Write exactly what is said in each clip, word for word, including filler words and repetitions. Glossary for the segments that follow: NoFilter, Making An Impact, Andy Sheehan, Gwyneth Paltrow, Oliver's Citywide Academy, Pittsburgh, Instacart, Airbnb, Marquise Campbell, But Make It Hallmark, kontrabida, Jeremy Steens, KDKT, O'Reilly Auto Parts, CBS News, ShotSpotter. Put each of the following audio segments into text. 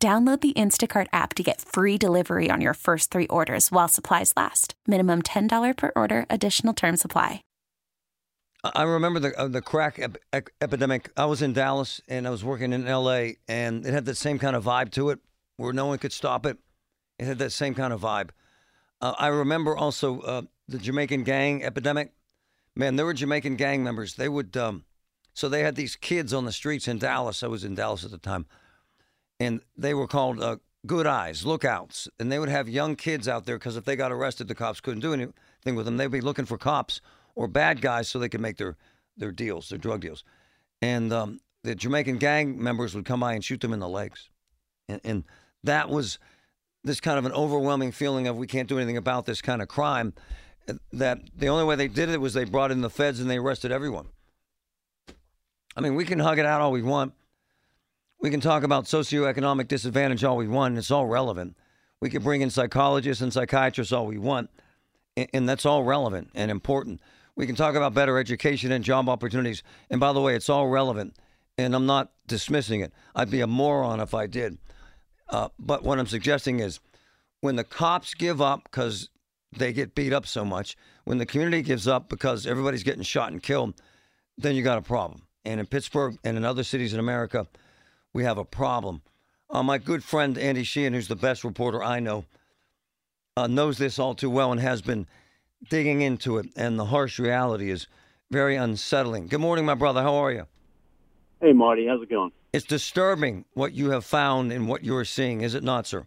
Download the Instacart app to get free delivery on your first three orders while supplies last. Minimum ten dollars per order. Additional terms apply. I remember the uh, the crack ep- ep- epidemic. I was in Dallas and I was working in L A and it had that same kind of vibe to it where no one could stop it. It had that same kind of vibe. Uh, I remember also uh, the Jamaican gang epidemic. Man, there were Jamaican gang members. They would, um, so they had these kids on the streets in Dallas. I was in Dallas at the time. And they were called uh, good eyes, lookouts. And they would have young kids out there because if they got arrested, the cops couldn't do anything with them. They'd be looking for cops or bad guys so they could make their, their deals, their drug deals. And um, the Jamaican gang members would come by and shoot them in the legs. And, and that was this kind of an overwhelming feeling of we can't do anything about this kind of crime. That the only way they did it was they brought in the feds and they arrested everyone. I mean, we can hug it out all we want. We can talk about socioeconomic disadvantage all we want. It's all relevant. We can bring in psychologists and psychiatrists all we want, and, and that's all relevant and important. We can talk about better education and job opportunities. And by the way, it's all relevant, and I'm not dismissing it. I'd be a moron if I did. Uh, but what I'm suggesting is when the cops give up because they get beat up so much, when the community gives up because everybody's getting shot and killed, then you got a problem. And in Pittsburgh and in other cities in America, we have a problem. Uh, my good friend, Andy Sheehan, who's the best reporter I know, uh, knows this all too well and has been digging into it. And the harsh reality is very unsettling. Good morning, my brother. How are you? Hey, Marty. How's it going? It's disturbing what you have found and what you're seeing, is it not, sir?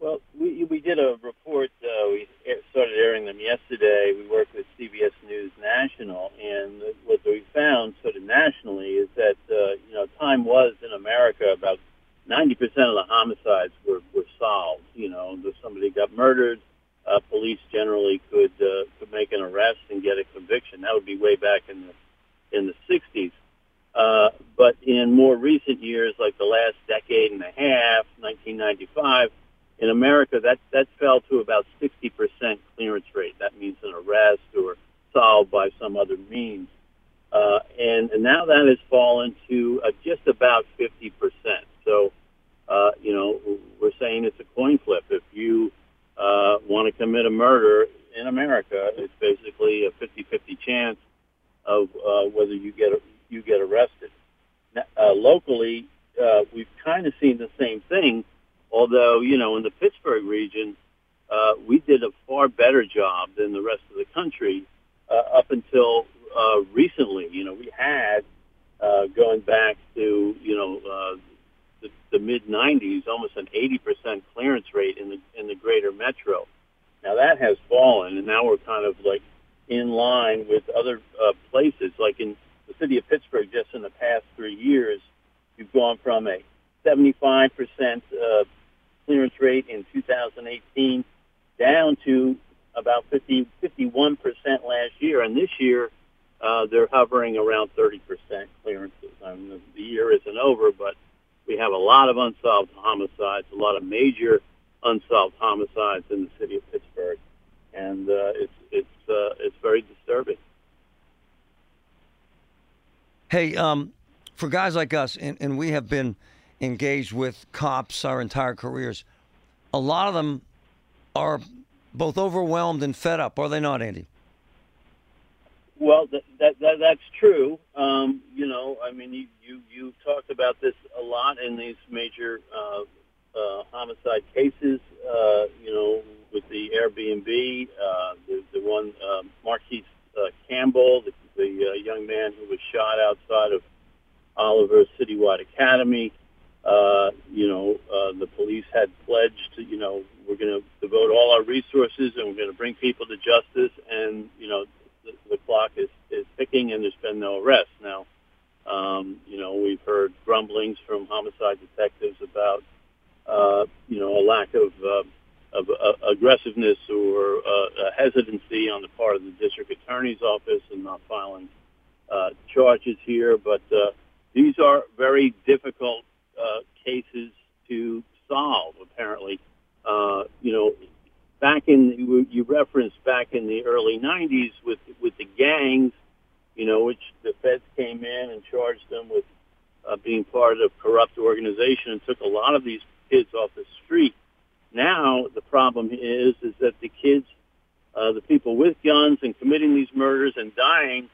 Well, we we did a report. Uh, we started airing them yesterday. We worked with C B S News National, and what we found sort of nationally is that uh, you know time was in America about ninety percent of the homicides were, were solved. You know, if somebody got murdered, uh, police generally could uh, could make an arrest and get a conviction. That would be way back in the in the sixties. Uh, but in more recent years, like the last decade and a half, nineteen ninety-five. In America, that, that fell to about sixty percent clearance rate. That means an arrest or solved by some other means. Uh, and, and now that has fallen to uh, just about fifty percent. So, uh, you know, we're saying it's a coin flip. If you uh, want to commit a murder in America, it's basically a fifty-fifty chance of uh, whether you get you get arrested. Uh, locally, uh, we've kind of seen the same thing. Although, you know, in the Pittsburgh region, uh, we did a far better job than the rest of the country uh, up until uh, recently. You know, we had, uh, going back to, you know, uh, the, the mid-nineties, almost an eighty percent clearance rate in the in the greater metro. Now, that has fallen, and now we're kind of, like, in line with other uh, places. Like in the city of Pittsburgh, just in the past three years, you've gone from a seventy-five percent uh, clearance rate in two thousand eighteen down to about fifty, fifty-one percent last year. And this year, uh, they're hovering around thirty percent clearances. I mean, the year isn't over, but we have a lot of unsolved homicides, a lot of major unsolved homicides in the city of Pittsburgh. And uh, it's, it's, uh, it's very disturbing. Hey, um, for guys like us, and, and we have been engaged with cops our entire careers, a lot of them are both overwhelmed and fed up, are they not, Andy? Well, that, that, that, that's true. Um, you know, I mean, you, you you talked about this a lot in these major uh, uh, homicide cases, uh, you know, with the Airbnb, uh, the, the one, uh, Marquise uh, Campbell, the, the uh, young man who was shot outside of Oliver's Citywide Academy. Uh, you know, uh, the police had pledged, you know, we're going to devote all our resources and we're going to bring people to justice. And, you know, the, the clock is, is ticking and there's been no arrest. Now, um, you know, we've heard grumblings from homicide detectives about, uh, lack of uh, of uh, aggressiveness or uh, hesitancy on the part of the district attorney's office in not filing uh, charges here. But uh, these are very difficult uh, cases to solve, apparently. Uh, you know, back in, you referenced back in the early nineties with, with the gangs, you know, which the feds came in and charged them with uh, being part of a corrupt organization and took a lot of these kids off the street. Now the problem is is that the kids, uh, the people with guns and committing these murders and dying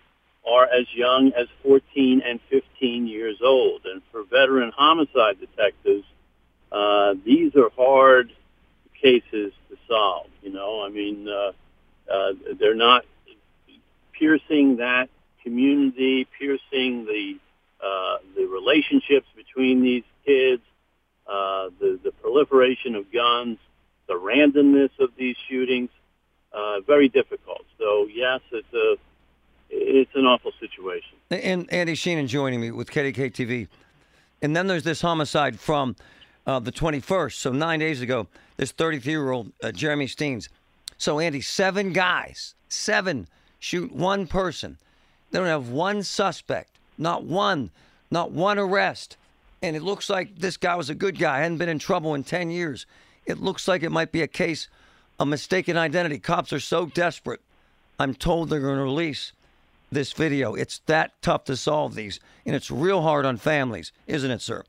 are as young as fourteen and fifteen years old. And for veteran homicide detectives, uh, these are hard cases to solve. You know, I mean, uh, uh, they're not piercing that community, piercing the uh, the relationships between these kids. Uh, the, the proliferation of guns, the randomness of these shootings, uh, very difficult. So, yes, it's a it's an awful situation. And Andy Sheehan joining me with K D K T V. And then there's this homicide from uh, the twenty-first, so nine days ago, this thirty-three-year-old uh, Jeremy Steens. So, Andy, seven guys, seven shoot one person. They don't have one suspect, not one, not one arrest. And it looks like this guy was a good guy, hadn't been in trouble in ten years. It looks like it might be a case of mistaken identity. Cops are so desperate. I'm told they're going to release this video. It's that tough to solve these, and it's real hard on families, isn't it, sir?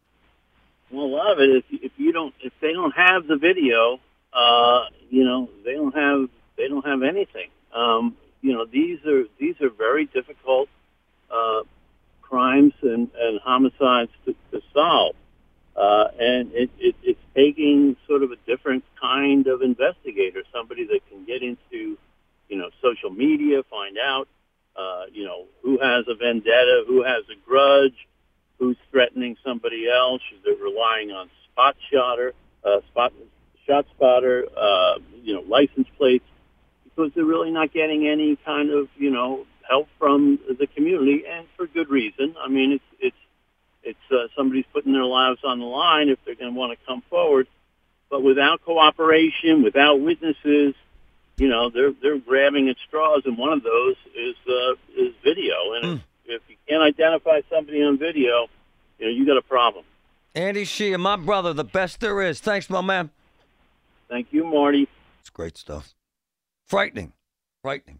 Well, a lot of it is if you don't, if they don't have the video, uh, you know, they don't have they don't have anything. Um, you know, these are these are very difficult Uh, crimes and, and homicides to, to solve. Uh, and it, it, it's taking sort of a different kind of investigator, somebody that can get into, you know, social media, find out, uh, you know, who has a vendetta, who has a grudge, who's threatening somebody else. They're relying on spot shotter, uh, spot, shot spotter, uh, you know, license plates, because they're really not getting any kind of, you know, help from the community, and for good reason. I mean, it's it's it's uh, somebody's putting their lives on the line if they're going to want to come forward. But without cooperation, without witnesses, you know, they're they're grabbing at straws, and one of those is uh, is video. And mm. if, if you can't identify somebody on video, you know, you got a problem. Andy Sheehan, my brother, the best there is. Thanks, my man. Thank you, Marty. It's great stuff. Frightening, frightening.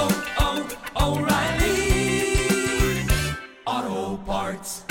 oh, oh, O'Reilly Auto Parts.